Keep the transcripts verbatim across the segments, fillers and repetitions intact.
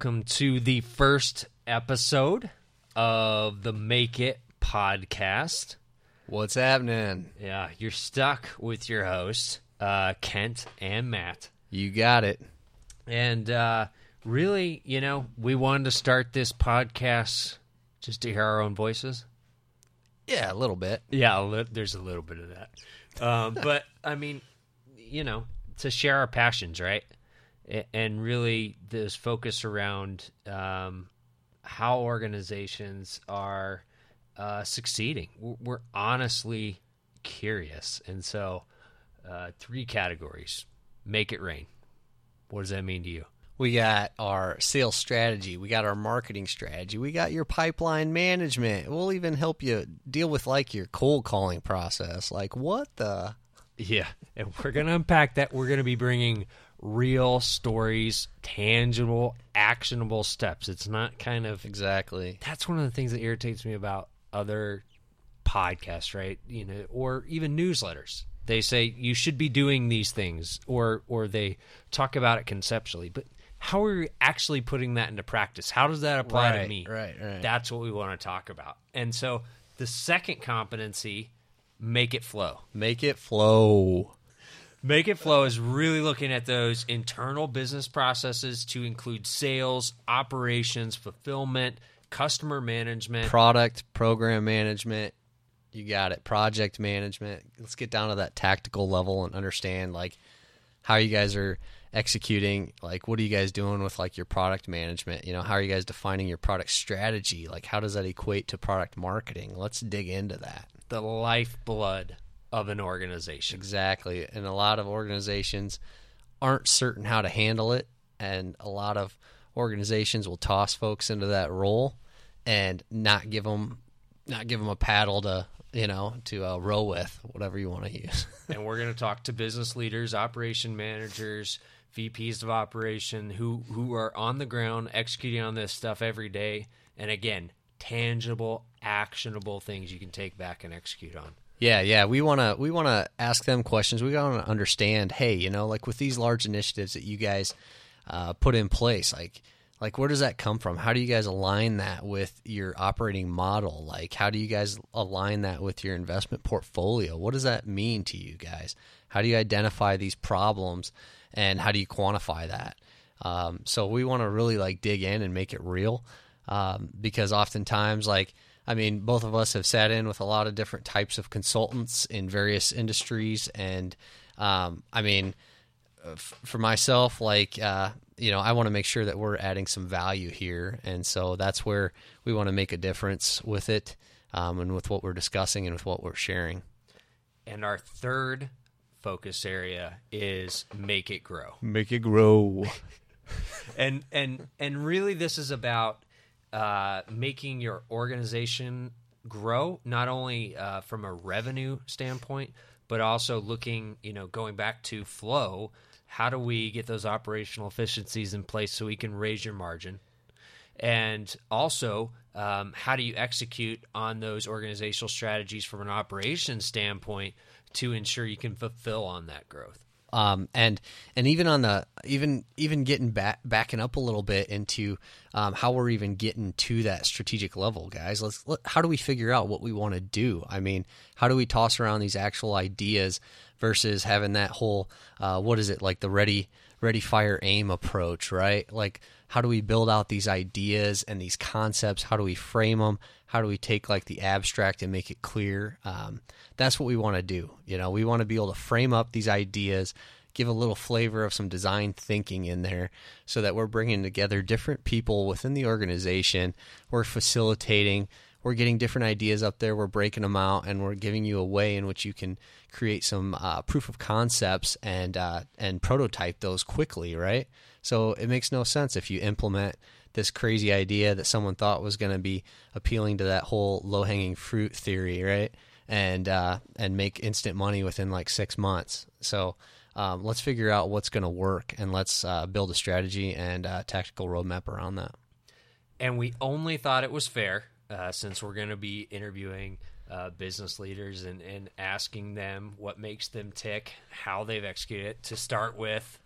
welcome to the first episode of the Make It Podcast. What's happening? Yeah, you're stuck with your hosts, uh, Kent and Matt. You got it. And uh, really, you know, we wanted to start this podcast just to hear our own voices. Yeah, a little bit. Yeah, a li- there's a little bit of that. Um, but, I mean, you know, to share our passions, right? And really this focus around um, how organizations are uh, succeeding. We're honestly curious. And so uh, three categories. Make it rain. What does that mean to you? We got our sales strategy. We got our marketing strategy. We got your pipeline management. We'll even help you deal with like your cold calling process. Like what the? Yeah. And we're going to unpack that. We're going to be bringing real stories, tangible, actionable steps. It's not kind of... Exactly. That's one of the things that irritates me about other podcasts, right? You know, or even newsletters. They say you should be doing these things, or or they talk about it conceptually. But how are you actually putting that into practice? How does that apply right, to me? Right, right. That's what we want to talk about. And so the second competency, make it flow. Make it flow. Make It Flow is really looking at those internal business processes to include sales, operations, fulfillment, customer management. Product, program management. You got it. Project management. Let's get down to that tactical level and understand like how you guys are executing. Like what are you guys doing with like your product management? You know, how are you guys defining your product strategy? Like how does that equate to product marketing? Let's dig into that. The lifeblood of an organization. Exactly. And a lot of organizations aren't certain how to handle it. And a lot of organizations will toss folks into that role and not give them, not give them a paddle to, you know, to uh, row with, whatever you want to use. And we're going to talk to business leaders, operation managers, V Ps of operation who, who are on the ground executing on this stuff every day. And again, tangible, actionable things you can take back and execute on. Yeah, yeah, we want to we want to ask them questions. We want to understand, hey, you know, like with these large initiatives that you guys uh, put in place, like like where does that come from? How do you guys align that with your operating model? Like how do you guys align that with your investment portfolio? What does that mean to you guys? How do you identify these problems and how do you quantify that? Um, so we want to really like dig in and make it real um, because oftentimes like I mean, both of us have sat in with a lot of different types of consultants in various industries. And, um, I mean, f- for myself, like, uh, you know, I want to make sure that we're adding some value here. And so that's where we want to make a difference with it um, and with what we're discussing and with what we're sharing. And our third focus area is make it grow. Make it grow. and, and, and really this is about Uh, making your organization grow, not only uh, from a revenue standpoint, but also looking, you know, going back to flow, how do we get those operational efficiencies in place so we can raise your margin? And also, um, how do you execute on those organizational strategies from an operations standpoint to ensure you can fulfill on that growth? Um, and, and even on the, even, even getting back, backing up a little bit into, um, how we're even getting to that strategic level, guys. Let's, let, how do we figure out what we want to do? I mean, how do we toss around these actual ideas versus having that whole, uh, what is it like the ready, ready, fire, aim approach, right? Like how do we build out these ideas and these concepts? How do we frame them? How do we take like the abstract and make it clear? Um, that's what we want to do. You know, we want to be able to frame up these ideas, give a little flavor of some design thinking in there so that we're bringing together different people within the organization. We're facilitating, we're getting different ideas up there. We're breaking them out and we're giving you a way in which you can create some uh, proof of concepts and, uh, and prototype those quickly. Right. So it makes no sense if you implement this crazy idea that someone thought was going to be appealing to that whole low-hanging fruit theory, right? And uh, and make instant money within like six months. So um, let's figure out what's going to work and let's uh, build a strategy and a tactical roadmap around that. And we only thought it was fair uh, since we're going to be interviewing uh, business leaders and, and asking them what makes them tick, how they've executed it to start with.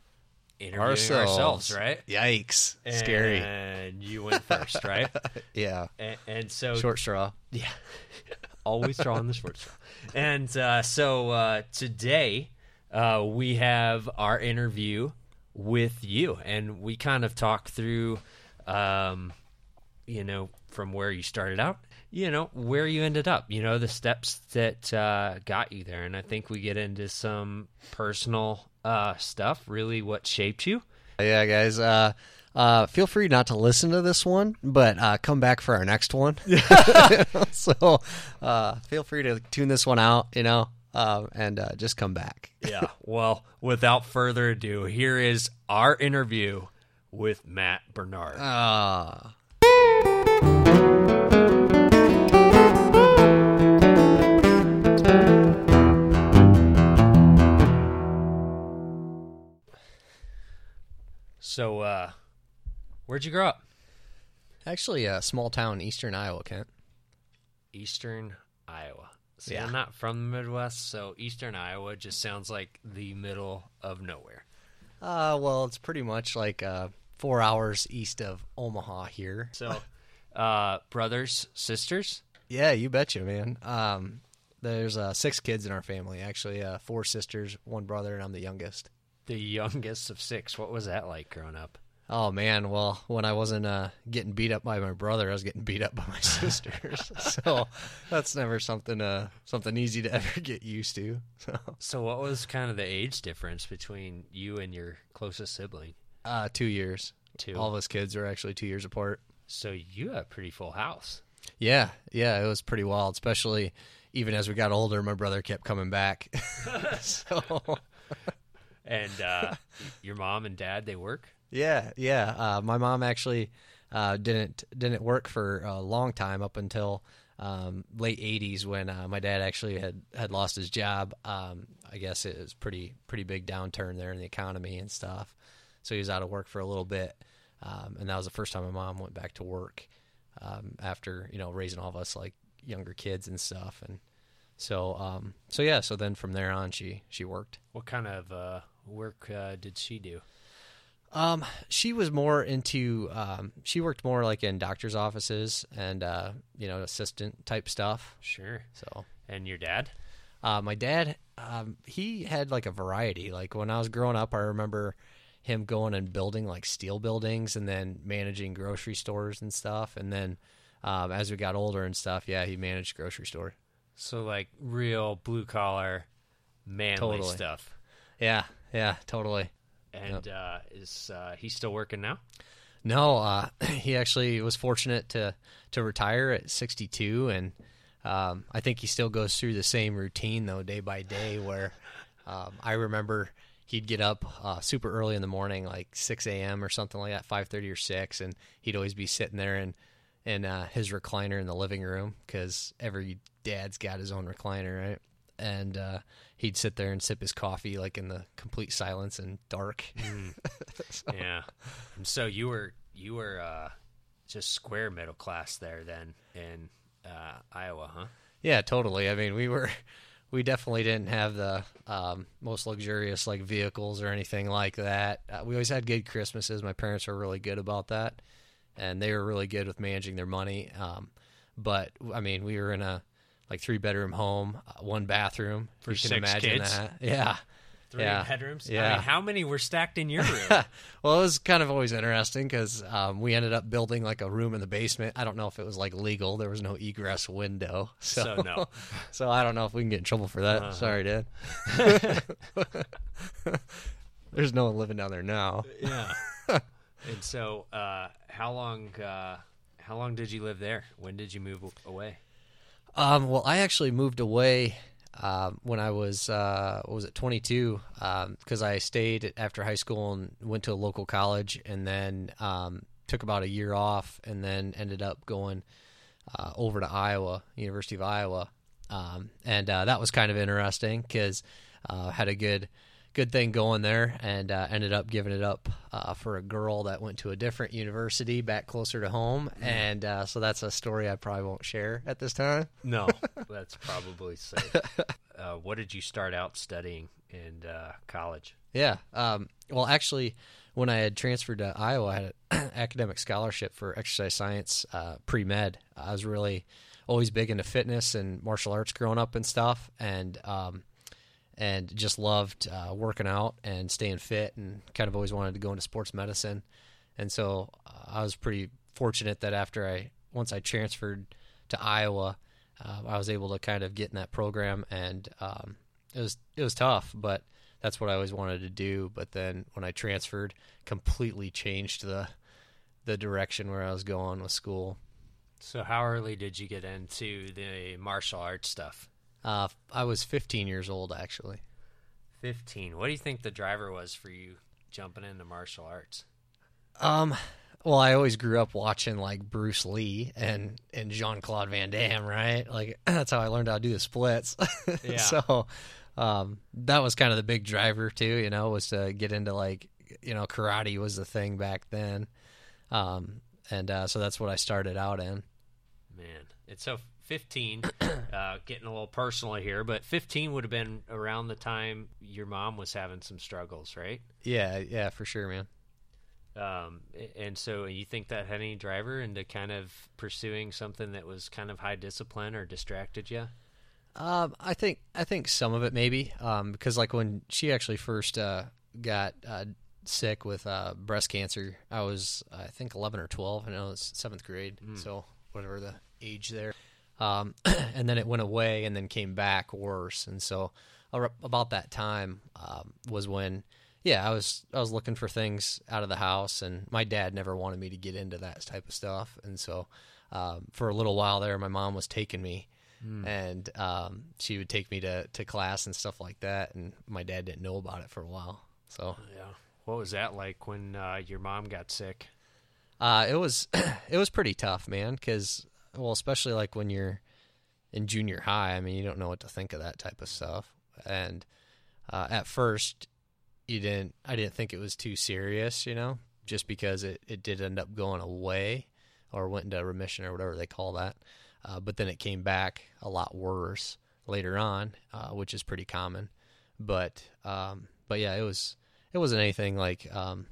interviewing ourselves, ourselves right? Yikes. And scary. And you went first, right? Yeah. And, and so... Short straw. Yeah. Always drawing the short straw. And uh, so uh, today uh, we have our interview with you, and we kind of talk through, um, you know, from where you started out, you know, where you ended up, you know, the steps that uh, got you there. And I think we get into some personal uh, stuff, really what shaped you. Yeah, guys. Uh Uh, feel free not to listen to this one, but uh, come back for our next one. So uh, feel free to tune this one out, you know, uh, and uh, just come back. Yeah. Well, without further ado, here is our interview with Matt Bernard. Uh. So, uh, where'd you grow up? Actually, a small town, eastern Iowa, Kent. Eastern Iowa. See, yeah. I'm not from the Midwest, so eastern Iowa just sounds like the middle of nowhere. Uh, well, it's pretty much like uh, four hours east of Omaha here. So, uh, brothers, sisters? Yeah, you betcha, man. Um, there's uh, six kids in our family, actually. Uh, four sisters, one brother, and I'm the youngest. The youngest of six. What was that like growing up? Oh, man. Well, when I wasn't uh, getting beat up by my brother, I was getting beat up by my sisters. So that's never something uh, something easy to ever get used to. So. so what was kind of the age difference between you and your closest sibling? Uh, two years. Two. All of us kids are actually two years apart. So you had a pretty full house. Yeah. Yeah, it was pretty wild, especially even as we got older, my brother kept coming back. So... And uh, your mom and dad, they work? Yeah, yeah. Uh, my mom actually uh, didn't didn't work for a long time up until um, late eighties when uh, my dad actually had, had lost his job. Um, I guess it was pretty pretty big downturn there in the economy and stuff. So he was out of work for a little bit, um, and that was the first time my mom went back to work um, after you know raising all of us like younger kids and stuff. And so um, so yeah, so then from there on, she she worked. What kind of uh... work uh, did she do? Um, she was more into, um, she worked more like in doctor's offices and, uh, you know, assistant type stuff. Sure. So. And your dad? Uh, my dad, um, he had like a variety. Like when I was growing up, I remember him going and building like steel buildings and then managing grocery stores and stuff. And then um, as we got older and stuff, yeah, he managed grocery store. So like real blue collar, manly totally. Stuff. Yeah. Yeah, totally. And yep. uh, is uh, he still working now? No, uh, he actually was fortunate to, to retire at sixty-two, and um, I think he still goes through the same routine, though, day by day, where um, I remember he'd get up uh, super early in the morning, like six a.m. or something like that, five thirty or six, and he'd always be sitting there in, in uh, his recliner in the living room because every dad's got his own recliner, right? And uh, he'd sit there and sip his coffee, like in the complete silence and dark. Mm. So. Yeah. So you were you were uh, just square middle class there then in uh, Iowa, huh? Yeah, totally. I mean, we were we definitely didn't have the um, most luxurious like vehicles or anything like that. Uh, we always had good Christmases. My parents were really good about that, and they were really good with managing their money. Um, but I mean, we were in a like three-bedroom home, uh, one bathroom. For you can six imagine kids. That. Yeah. Three yeah. bedrooms? Yeah. I mean, how many were stacked in your room? Well, it was kind of always interesting because um, we ended up building like a room in the basement. I don't know if it was like legal. There was no egress window. So, so no. So I don't know if we can get in trouble for that. Uh-huh. Sorry, Dad. There's no one living down there now. Yeah. And so uh, how long uh, how long did you live there? When did you move away? Um, well, I actually moved away um, when I was, uh, what was it, twenty-two, because um, I stayed after high school and went to a local college and then um, took about a year off and then ended up going uh, over to Iowa, University of Iowa. Um, and uh, that was kind of interesting because I uh, had a good good thing going there and uh, ended up giving it up uh, for a girl that went to a different university back closer to home. And uh, so that's a story I probably won't share at this time. No, that's probably safe. uh, what did you start out studying in uh, college? Yeah. Um, well, actually, when I had transferred to Iowa, I had an academic scholarship for exercise science uh, pre-med. I was really always big into fitness and martial arts growing up and stuff, and um, and just loved uh, working out and staying fit, and kind of always wanted to go into sports medicine. And so uh, I was pretty fortunate that after I once I transferred to Iowa, uh, I was able to kind of get in that program, and um, it was it was tough, but that's what I always wanted to do. But then when I transferred, completely changed the the direction where I was going with school. So how early did you get into the martial arts stuff? Uh, I was fifteen years old, actually. fifteen. What do you think the driver was for you jumping into martial arts? Um, well, I always grew up watching like Bruce Lee and, and Jean-Claude Van Damme, right? Like that's how I learned how to do the splits. Yeah. So, um, that was kind of the big driver too, you know, was to get into like, you know, karate was the thing back then. Um, and, uh, so that's what I started out in. Man, it's so fifteen, uh, getting a little personal here, but fifteen would have been around the time your mom was having some struggles, right? Yeah. Yeah, for sure, man. Um, and so you think that had any driver into kind of pursuing something that was kind of high discipline or distracted you? Um, I think, I think some of it maybe, um, because like when she actually first, uh, got, uh, sick with, uh, breast cancer, I was, I think eleven or twelve, and I was seventh grade. Mm. So whatever the age there. Um, and then it went away and then came back worse. And so about that time, um, was when, yeah, I was I was looking for things out of the house, and my dad never wanted me to get into that type of stuff. And so um, for a little while there, my mom was taking me, mm. and um, she would take me to, to class and stuff like that, and my dad didn't know about it for a while. So yeah, what was that like when uh, your mom got sick? Uh, it was it was pretty tough, man, because, well, especially like when you're in junior high, I mean, you don't know what to think of that type of stuff. And uh, at first... You didn't, I didn't think it was too serious, you know, just because it, it did end up going away or went into remission or whatever they call that. Uh, but then it came back a lot worse later on, uh, which is pretty common. But, um, but yeah, it was, it wasn't anything like, um,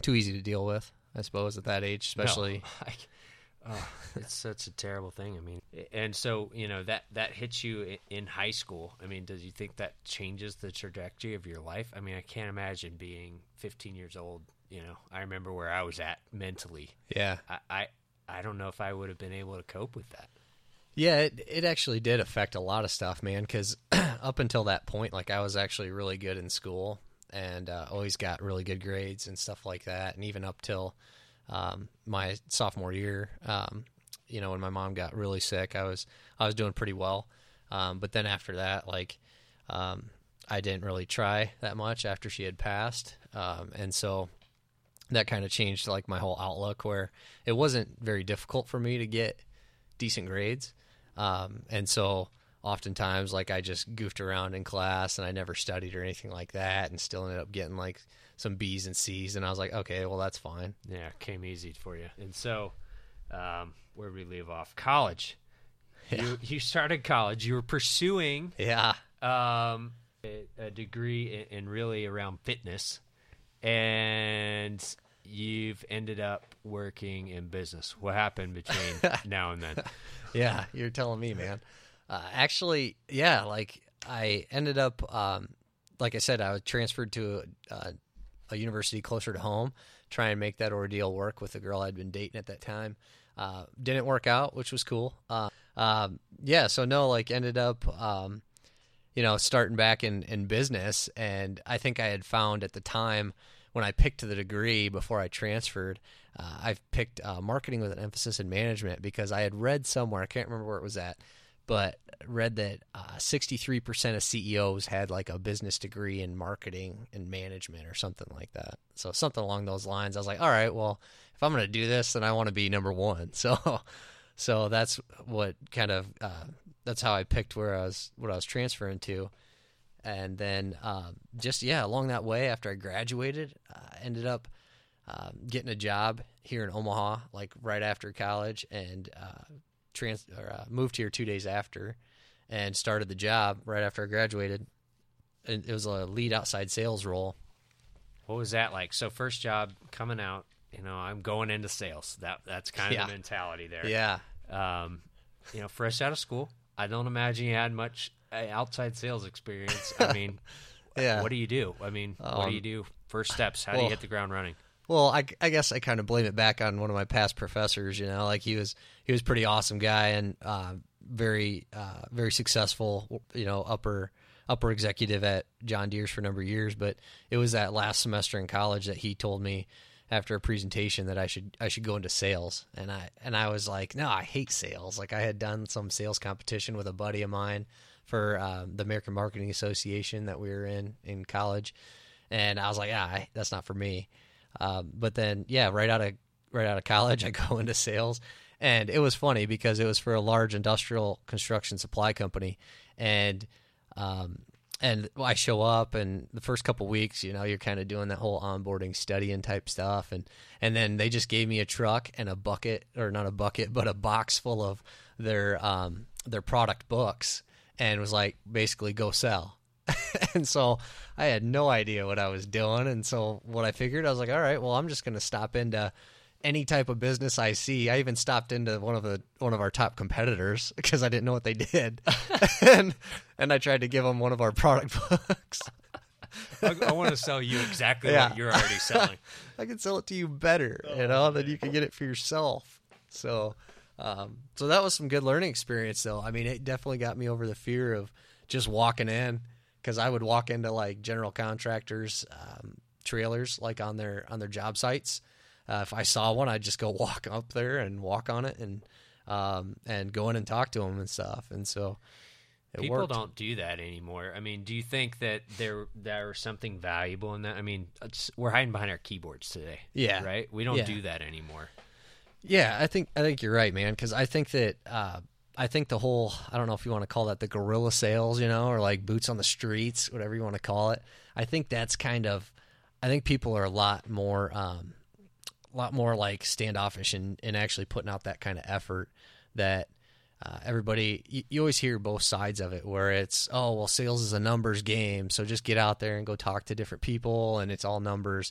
too easy to deal with, I suppose, at that age, especially. No. Oh, it's such a terrible thing. I mean, and so, you know, that, that hits you in high school. I mean, does you think that changes the trajectory of your life? I mean, I can't imagine being fifteen years old. You know, I remember where I was at mentally. Yeah. I, I, I don't know if I would have been able to cope with that. Yeah, it, it actually did affect a lot of stuff, man. Cause up until that point, like I was actually really good in school, and uh, always got really good grades and stuff like that. And even up till, Um, my sophomore year, um, you know, when my mom got really sick, I was, I was doing pretty well. Um, but then after that, like, um, I didn't really try that much after she had passed. Um, and so that kind of changed like my whole outlook, where it wasn't very difficult for me to get decent grades. Um, and so oftentimes like I just goofed around in class, and I never studied or anything like that, and still ended up getting like some B's and C's, and I was like, okay, well, that's fine. Yeah, it came easy for you. And so um, where we leave off, college. Yeah. You, you started college. You were pursuing yeah. um, a, a degree in, in really around fitness, and you've ended up working in business. What happened between now and then? Yeah, you're telling me, man. Uh, actually, yeah, like I ended up, um, like I said, I was transferred to a, a a university closer to home, try and make that ordeal work with the girl I'd been dating at that time. Uh, didn't work out, which was cool. Uh, um, yeah. So no, like ended up, um, you know, starting back in, in business. And I think I had found at the time when I picked the degree before I transferred, uh, I've picked uh, marketing with an emphasis in management, because I had read somewhere, I can't remember where it was at, but read that uh, sixty-three percent of C E Os had like a business degree in marketing and management or something like that. So something along those lines. I was like, all right, well, if I'm going to do this, then I want to be number one. So, so that's what kind of, uh, that's how I picked where I was, what I was transferring to. And then uh, just, yeah, along that way, after I graduated, I ended up uh, getting a job here in Omaha, like right after college, and, uh, Trans or uh, moved here two days after, and started the job right after I graduated. And it was a lead outside sales role. What was that like? So first job coming out, you know, I'm going into sales. That that's kind of yeah. the mentality there. Yeah. Um, you know, fresh out of school, I don't imagine you had much outside sales experience. I mean, yeah. what do you do? I mean, um, what do you do? First steps. How well, do you hit the ground running? Well, I, I guess I kind of blame it back on one of my past professors. You know, like he was he was a pretty awesome guy and uh, very uh, very successful. You know, upper. upper executive at John Deere's for a number of years, but it was that last semester in college that he told me after a presentation that I should, I should go into sales. And I, and I was like, no, I hate sales. Like I had done some sales competition with a buddy of mine for um, the American Marketing Association that we were in, in college. And I was like, ah, I, that's not for me. Um, but then, yeah, right out of, right out of college, I go into sales. And it was funny because it was for a large industrial construction supply company. And Um, and I show up, and the first couple weeks, you know, you're kind of doing that whole onboarding, studying type stuff. And, and then they just gave me a truck and a bucket, or not a bucket, but a box full of their, um, their product books, and was like, basically go sell. And so I had no idea what I was doing. And so what I figured, I was like, all right, well, I'm just going to stop into any type of business I see. I even stopped into one of the one of our top competitors because I didn't know what they did, and and I tried to give them one of our product books. I, I want to sell you exactly yeah. what you're already selling. I can sell it to you better, oh, you know, man. Then you can get it for yourself. So, um, so that was some good learning experience, though. I mean, it definitely got me over the fear of just walking in, because I would walk into like general contractors' um, trailers, like on their on their job sites. Uh, if I saw one, I'd just go walk up there and walk on it and um, and go in and talk to them and stuff. And so it People worked. Don't do that anymore. I mean, do you think that there there is something valuable in that? I mean, it's, we're hiding behind our keyboards today. Yeah. Right? We don't yeah. do that anymore. Yeah, I think I think you're right, man, because I think that uh, I think the whole, I don't know if you want to call that the guerrilla sales, you know, or like boots on the streets, whatever you want to call it. I think that's kind of, I think people are a lot more um, – a lot more like standoffish and, and actually putting out that kind of effort that uh, everybody, you, you always hear both sides of it where it's, oh, well, sales is a numbers game. So just get out there and go talk to different people and it's all numbers.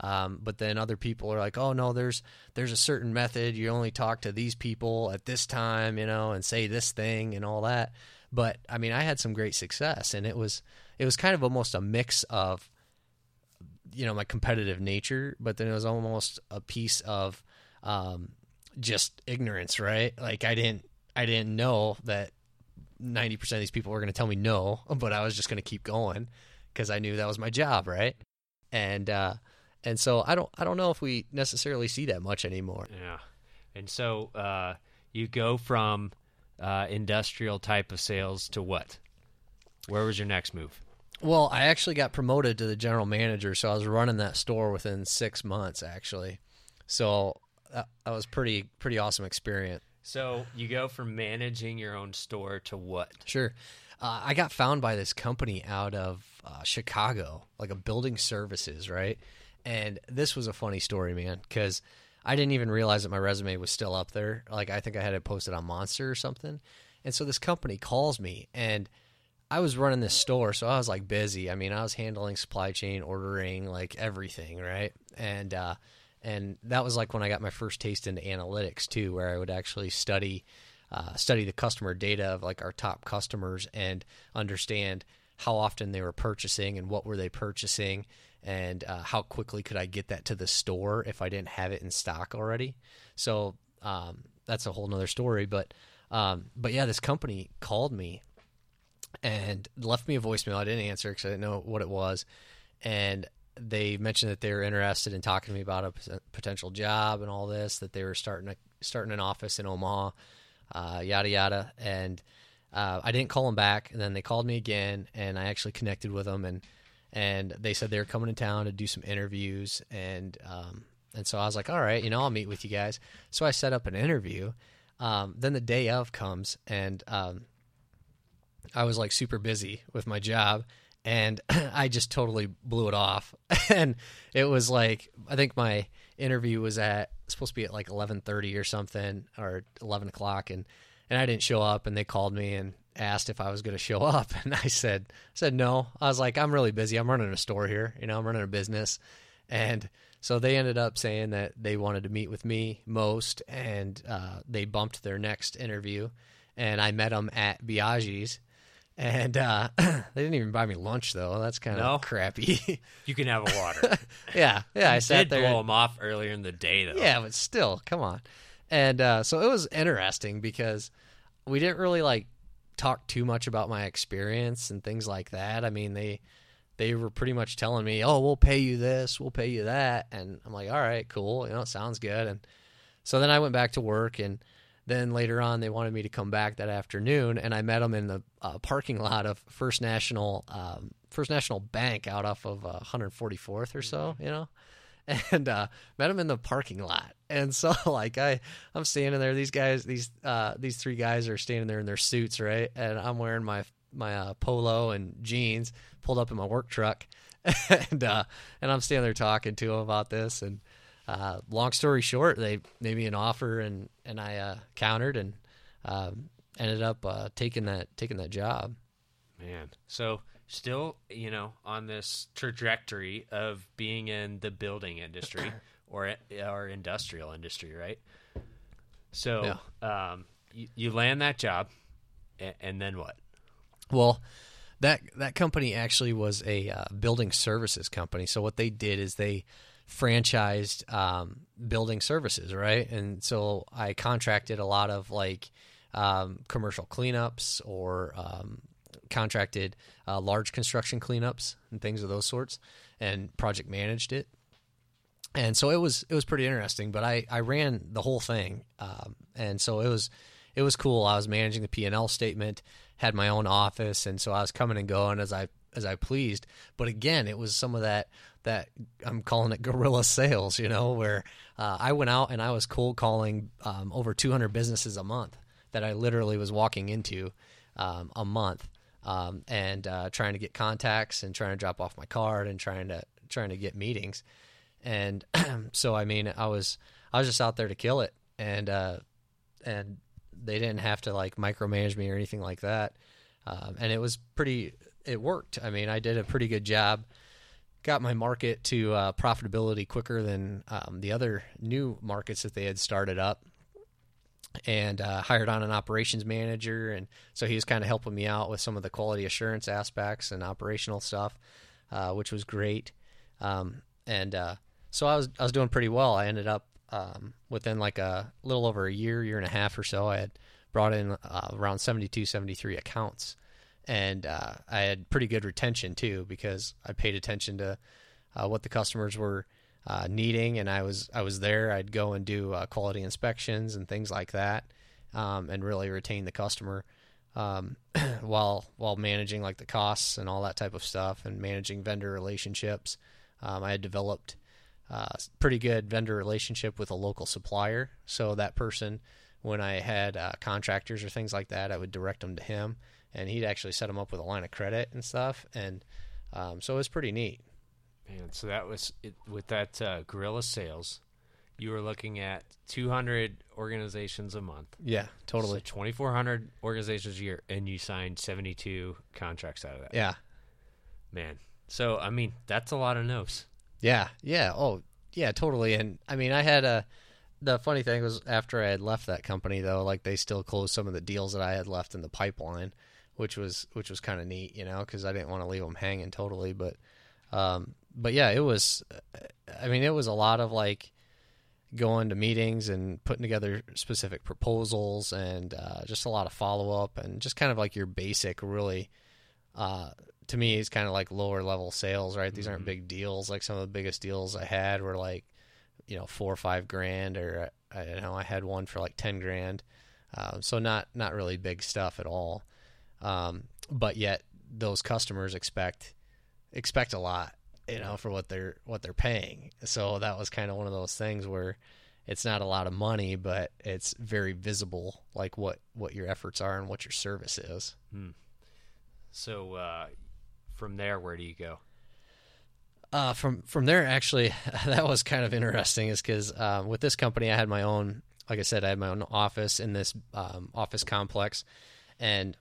Um, but then other people are like, oh no, there's, there's a certain method. You only talk to these people at this time, you know, and say this thing and all that. But I mean, I had some great success, and it was, it was kind of almost a mix of, you know, my competitive nature, but then it was almost a piece of um, just ignorance, right? Like I didn't, I didn't know that ninety percent of these people were going to tell me no, but I was just going to keep going because I knew that was my job, right? And uh, and so I don't, I don't know if we necessarily see that much anymore. Yeah, and so uh, you go from uh, industrial type of sales to what? Where was your next move? Well, I actually got promoted to the general manager, so I was running that store within six months, actually. So that, that was pretty pretty awesome experience. So you go from managing your own store to what? Sure. Uh, I got found by this company out of uh, Chicago, like a building services, right? And this was a funny story, man, because I didn't even realize that my resume was still up there. Like, I think I had it posted on Monster or something. And so this company calls me, and I was running this store, so I was like busy. I mean, I was handling supply chain, ordering, like everything, right? And uh, and that was like when I got my first taste into analytics too, where I would actually study uh, study the customer data of like our top customers and understand how often they were purchasing and what were they purchasing, and uh, how quickly could I get that to the store if I didn't have it in stock already. So um, that's a whole nother story, but um, but yeah, this company called me and left me a voicemail. I didn't answer because I didn't know what it was. And they mentioned that they were interested in talking to me about a potential job and all this, that they were starting a, starting an office in Omaha, uh, yada, yada. And uh, I didn't call them back. And then they called me again, and I actually connected with them. And, and they said they were coming to town to do some interviews. And, um, and so I was like, all right, you know, I'll meet with you guys. So I set up an interview. Um, then the day of comes, and um, I was like super busy with my job, and I just totally blew it off. And it was like, I think my interview was at supposed to be at like eleven thirty or something, or eleven o'clock. And, and I didn't show up, and they called me, and, asked if I was going to show up, and I said, I said no. I was like, I'm really busy. I'm running a store here. You know, I'm running a business. And so they ended up saying that they wanted to meet with me most, and uh, they bumped their next interview, and I met them at Biaggi's. And uh, they didn't even buy me lunch, though. That's kind of no. crappy. You can have a water. yeah. Yeah. You I sat did there. Did blow and... them off earlier in the day, though. Yeah, but still, come on. And uh, so it was interesting because we didn't really like talk too much about my experience and things like that. I mean, they they were pretty much telling me, oh, we'll pay you this, we'll pay you that. And I'm like, all right, cool. You know, it sounds good. And so then I went back to work, and then later on, they wanted me to come back that afternoon, and I met them in the uh, parking lot of First National um, First National Bank out off of uh, one forty-fourth or so, you know, and uh, met them in the parking lot. And so, like, I, I'm standing there. These guys, these uh, these three guys are standing there in their suits, right? And I'm wearing my my uh, polo and jeans, pulled up in my work truck, and uh, and I'm standing there talking to them about this, and. Uh, long story short, they made me an offer, and, and I uh, countered and uh, ended up uh, taking that taking that job. Man, so still, you know, on this trajectory of being in the building industry or or industrial industry, right? So yeah. um, you, you land that job, and, and then what? Well, that that company actually was a uh, building services company. So what they did is they franchised um, building services, right? And so I contracted a lot of like um, commercial cleanups or um, contracted uh, large construction cleanups and things of those sorts, and project managed it. And so it was it was pretty interesting, but I, I ran the whole thing, um, and so it was it was cool. I was managing the P and L statement, had my own office, and so I was coming and going as I as I pleased. But again, it was some of that. That I'm calling it guerrilla sales, you know, where uh, I went out and I was cold calling um, over two hundred businesses a month that I literally was walking into um, a month um, and uh, trying to get contacts and trying to drop off my card and trying to trying to get meetings. And so, I mean, I was I was just out there to kill it, and uh, and they didn't have to like micromanage me or anything like that. Um, and it was pretty it worked. I mean, I did a pretty good job. Got my market to uh, profitability quicker than um, the other new markets that they had started up, and uh, hired on an operations manager. And so he was kind of helping me out with some of the quality assurance aspects and operational stuff, uh, which was great. Um, and uh, so I was I was doing pretty well. I ended up um, within like a little over a year, year and a half or so, I had brought in uh, around seventy-two, seventy-three accounts. And uh, I had pretty good retention, too, because I paid attention to uh, what the customers were uh, needing, and I was I was there. I'd go and do uh, quality inspections and things like that, um, and really retain the customer um, while while managing like the costs and all that type of stuff, and managing vendor relationships. Um, I had developed a pretty good vendor relationship with a local supplier, so that person, when I had uh, contractors or things like that, I would direct them to him. And he'd actually set them up with a line of credit and stuff. And um, so it was pretty neat. Man, so that was it, with that uh, guerrilla sales, you were looking at two hundred organizations a month. Yeah, totally. So twenty-four hundred organizations a year, and you signed seventy-two contracts out of that. Yeah. Man. So, I mean, that's a lot of no's. Yeah, yeah. Oh, yeah, totally. And, I mean, I had a – the funny thing was after I had left that company, though, like they still closed some of the deals that I had left in the pipeline. Which was which was kind of neat, you know, because I didn't want to leave them hanging totally. But, um, but yeah, it was. I mean, it was a lot of like going to meetings and putting together specific proposals, and uh, just a lot of follow up, and just kind of like your basic, really. Uh, to me, it's kind of like lower level sales, right? These mm-hmm. aren't big deals. Like some of the biggest deals I had were like, you know, four or five grand, or I don't know, I had one for like ten grand. Um, so not not really big stuff at all. Um, but yet those customers expect, expect a lot, you know, for what they're, what they're paying. So that was kind of one of those things where it's not a lot of money, but it's very visible, like what, what your efforts are and what your service is. Hmm. So, uh, from there, where do you go? Uh, from, from there, actually, that was kind of interesting is because, um, with this company, I had my own, like I said, I had my own office in this, um, office complex, and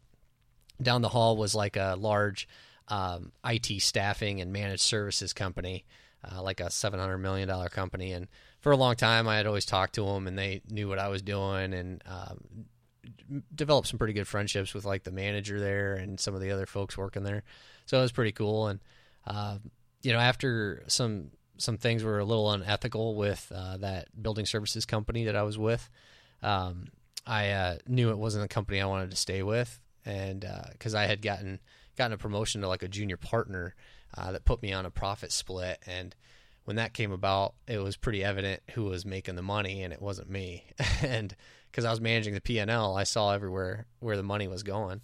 Down the hall was like a large um, I T staffing and managed services company, uh, like a seven hundred million dollars company. And for a long time, I had always talked to them, and they knew what I was doing, and um, developed some pretty good friendships with like the manager there and some of the other folks working there. So it was pretty cool. And, uh, you know, after some some things were a little unethical with uh, that building services company that I was with, um, I uh, knew it wasn't a company I wanted to stay with. And because uh, I had gotten gotten a promotion to like a junior partner uh, that put me on a profit split. And when that came about, it was pretty evident who was making the money, and it wasn't me. And because I was managing the P and L, I saw everywhere where the money was going.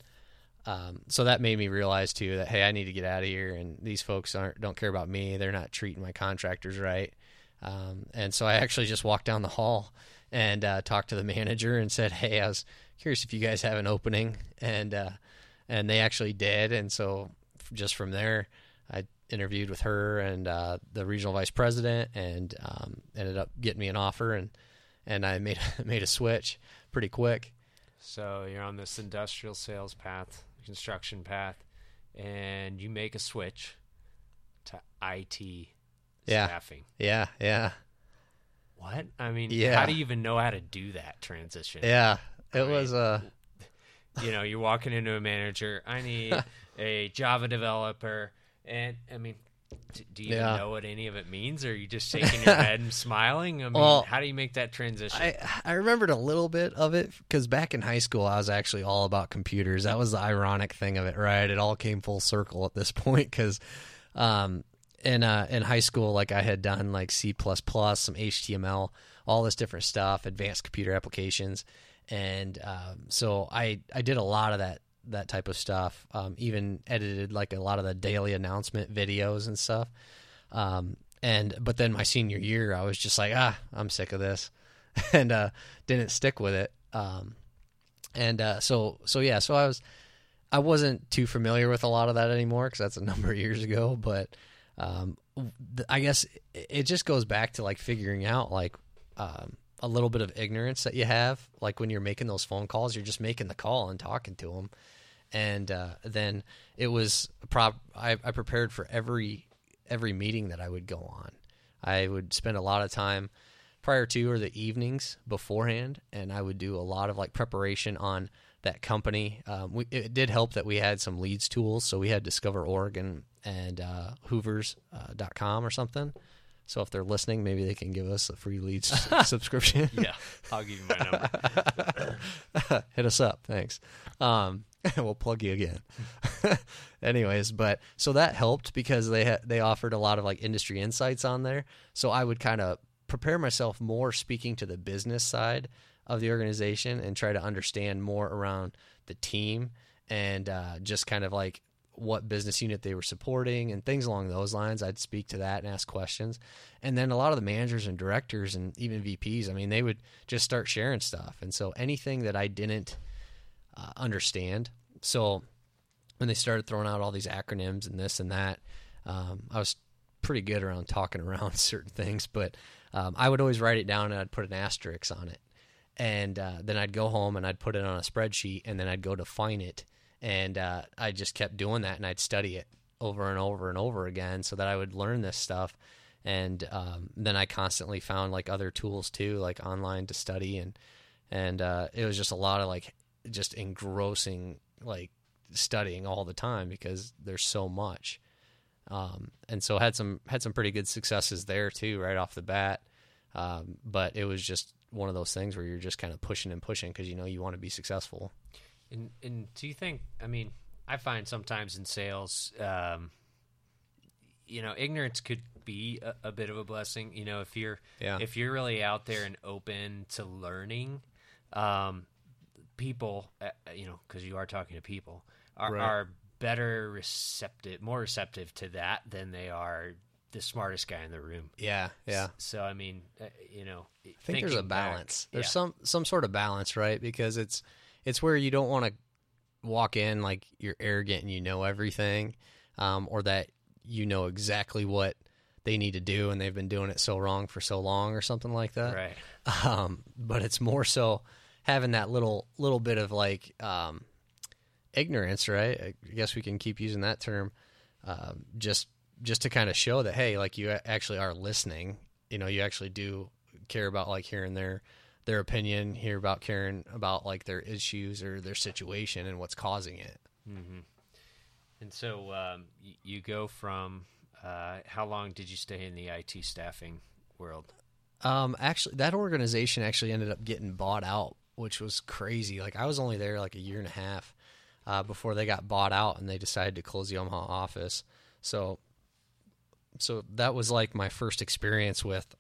Um, so that made me realize too that, hey, I need to get out of here, and these folks aren't don't care about me. They're not treating my contractors right. Um, and so I actually just walked down the hall and uh, talked to the manager and said, hey, I was curious if you guys have an opening. And uh, and they actually did. And so just from there, I interviewed with her and uh, the regional vice president, and um, ended up getting me an offer. And, and I made made a switch pretty quick. So you're on this industrial sales path, construction path, and you make a switch to I T staffing. Yeah, yeah. What? I mean, yeah. How do you even know how to do that transition? Yeah, it I mean, was a... You know, you're walking into a manager, I need a Java developer, and I mean, do you yeah. even know what any of it means, or are you just shaking your head and smiling? I mean, well, how do you make that transition? I, I remembered a little bit of it, because back in high school, I was actually all about computers. That was the ironic thing of it, right? It all came full circle at this point, because... Um, In, uh, in high school, like I had done like C plus plus, some H T M L, all this different stuff, advanced computer applications. And um, so I, I did a lot of that that type of stuff, um, even edited like a lot of the daily announcement videos and stuff. Um, and but then my senior year, I was just like, ah, I'm sick of this, and uh, didn't stick with it. Um, and uh, so so, yeah, so I, was, I wasn't too familiar with a lot of that anymore, because that's a number of years ago, but... Um, I guess it just goes back to like figuring out like, um, a little bit of ignorance that you have. Like when you're making those phone calls, you're just making the call and talking to them. And, uh, then it was prop, I, I prepared for every, every meeting that I would go on. I would spend a lot of time prior to, or the evenings beforehand. And I would do a lot of like preparation on that company. Um, we, it did help that we had some leads tools. So we had Discover Oregon and uh, Hoovers dot com or something. So if they're listening, maybe they can give us a free leads subscription. Yeah, I'll give you my number. Hit us up. Thanks. Um, we'll plug you again. Anyways, but so that helped because they ha- they offered a lot of like industry insights on there. So I would kind of prepare myself more speaking to the business side of the organization and try to understand more around the team and uh, just kind of like what business unit they were supporting and things along those lines. I'd speak to that and ask questions. And then a lot of the managers and directors and even V Ps, I mean, they would just start sharing stuff. And so anything that I didn't uh, understand. So when they started throwing out all these acronyms and this and that, um, I was pretty good around talking around certain things, but um, I would always write it down and I'd put an asterisk on it. And uh, then I'd go home and I'd put it on a spreadsheet and then I'd go define it. And uh, I just kept doing that, and I'd study it over and over and over again so that I would learn this stuff. And um, then I constantly found, like, other tools, too, like online to study. And and uh, it was just a lot of, like, just engrossing, like, studying all the time because there's so much. Um, and so had some had some pretty good successes there, too, right off the bat. Um, but it was just one of those things where you're just kind of pushing and pushing because, you know, you want to be successful. And, and do you think, I mean, I find sometimes in sales, um, you know, ignorance could be a, a bit of a blessing. You know, if you're yeah. if you're really out there and open to learning, um, people, uh, you know, because you are talking to people, are, right. are better receptive, more receptive to that than they are the smartest guy in the room. Yeah, yeah. So, I mean, uh, you know. I think there's a balance. Back, there's yeah. some, some sort of balance, right? Because it's. It's where you don't want to walk in like you're arrogant and you know everything, um, or that you know exactly what they need to do and they've been doing it so wrong for so long or something like that. Right. Um, but it's more so having that little little bit of like um, ignorance, right? I guess we can keep using that term, um, just just to kind of show that, hey, like, you actually are listening. You know, you actually do care about, like, hearing their their opinion, hear about caring about, like, their issues or their situation and what's causing it. Mm-hmm. And so um, you go from uh, how long did you stay in the I T staffing world? Um, actually, that organization actually ended up getting bought out, which was crazy. Like, I was only there like a year and a half uh, before they got bought out, and they decided to close the Omaha office. So, so that was like my first experience with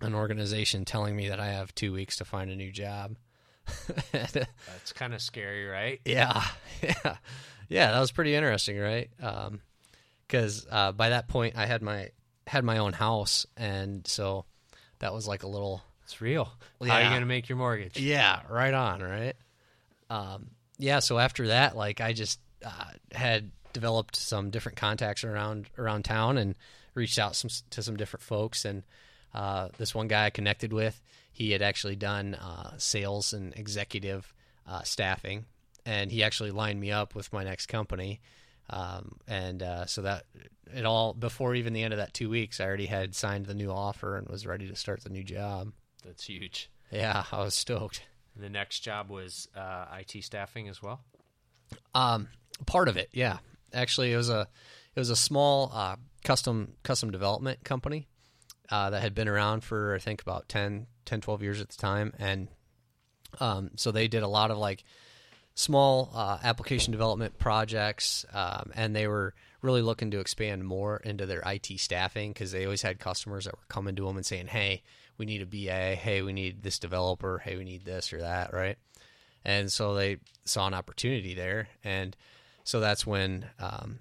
an organization telling me that I have two weeks to find a new job. That's kind of scary, right? Yeah. Yeah. Yeah. That was pretty interesting. Right. Um, cause, uh, by that point I had my, had my own house. And so that was like a little, it's real. Yeah. How are you going to make your mortgage? Yeah. Right on. Right. Um, yeah. So after that, like, I just, uh, had developed some different contacts around, around town and reached out some, to some different folks. And, uh, this one guy I connected with, he had actually done uh, sales and executive uh, staffing, and he actually lined me up with my next company. Um, and uh, so that it all, before even the end of that two weeks, I already had signed the new offer and was ready to start the new job. That's huge. Yeah, I was stoked. And the next job was uh, I T staffing as well? Um, part of it, yeah. Actually, it was a it was a small uh, custom custom development company uh, that had been around for, I think, about ten, twelve years at the time. And um, so they did a lot of like small uh, application development projects, um, and they were really looking to expand more into their I T staffing, because they always had customers that were coming to them and saying, hey, we need a B A, hey, we need this developer, hey, we need this or that, right? And so they saw an opportunity there. And so that's when um,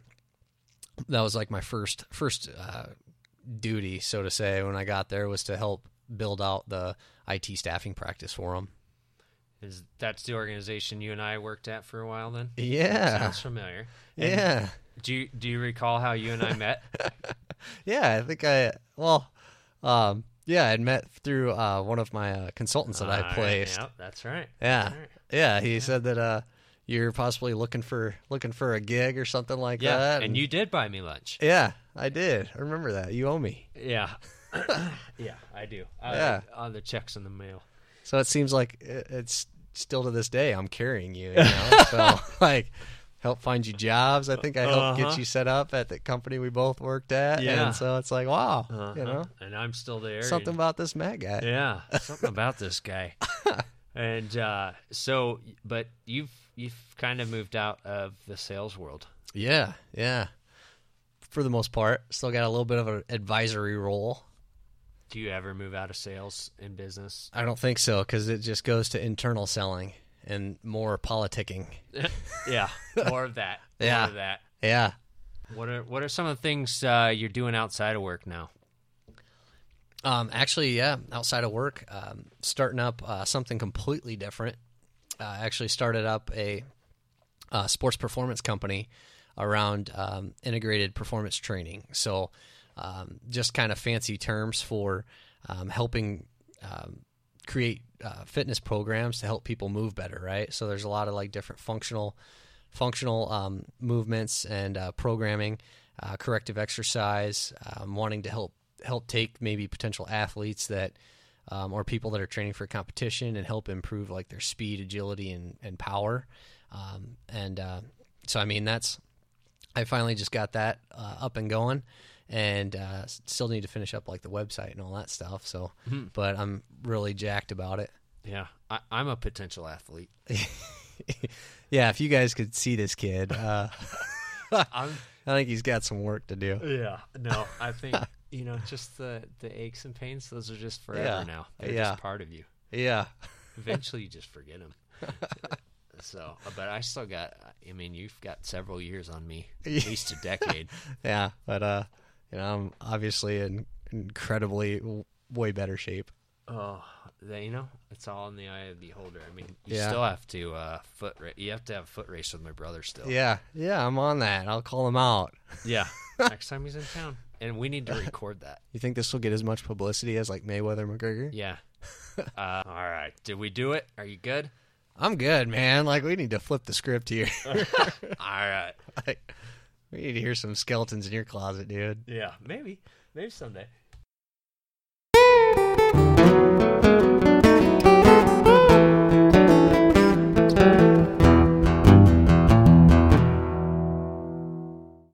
that was like my first first uh, duty, so to say, when I got there, was to help build out the I T staffing practice for them. Is that's the organization you and I worked at for a while then? Yeah. Sounds familiar. And yeah. Do you, do you recall how you and I met? Yeah, I think I, well, um, yeah, I'd met through uh, one of my uh, consultants that All I placed. Right, yeah, that's right. Yeah. That's right. Yeah. He yeah. said that uh, you're possibly looking for, looking for a gig or something like yeah, that. And, and you did buy me lunch. Yeah, I did. I remember that. You owe me. Yeah. Yeah, I do. I, yeah. On the checks in the mail. So it seems like it's still to this day I'm carrying you, you know? So, like, help find you jobs. I think I helped uh-huh. get you set up at the company we both worked at. Yeah. And so it's like, wow, uh-huh. you know. And I'm still there. Something and, about this Matt guy. Yeah, something about this guy. And uh, so, but you've you've kind of moved out of the sales world. Yeah, yeah. For the most part, still got a little bit of an advisory role. Do you ever move out of sales in business? I don't think so, because it just goes to internal selling and more politicking. Yeah, more of that. Yeah, more of that. Yeah. What are what are some of the things uh, you're doing outside of work now? Um, actually, yeah, outside of work, um, starting up uh, something completely different. Uh, I actually started up a uh, sports performance company around um, integrated performance training. So um, just kind of fancy terms for um, helping um, create uh, fitness programs to help people move better, right? So there's a lot of like different functional functional um, movements and uh, programming, uh, corrective exercise, um, wanting to help help take maybe potential athletes that um, or people that are training for competition and help improve like their speed, agility, and, and power. Um, and uh, so, I mean, that's I finally just got that uh, up and going, and uh, still need to finish up like the website and all that stuff. So, mm-hmm. but I'm really jacked about it. Yeah, I, I'm a potential athlete. Yeah, if you guys could see this kid, uh, I'm, I think he's got some work to do. Yeah, no, I think you know, just the the aches and pains; those are just forever yeah. now. They're yeah. just part of you. Yeah, eventually you just forget them. So, but I still got, I mean, you've got several years on me, at least a decade. Yeah. But, uh, you know, I'm obviously in incredibly way better shape. Oh, they, you know, it's all in the eye of the beholder. I mean, you yeah. still have to, uh, foot, ra- you have to have a foot race with my brother still. Yeah. Yeah. I'm on that. I'll call him out. Yeah. Next time he's in town. And we need to record that. You think this will get as much publicity as like Mayweather McGregor? Yeah. Uh, all right. Did we do it? Are you good? I'm good, man. Like, we need to flip the script here. All right. Like, we need to hear some skeletons in your closet, dude. Yeah, maybe. Maybe someday.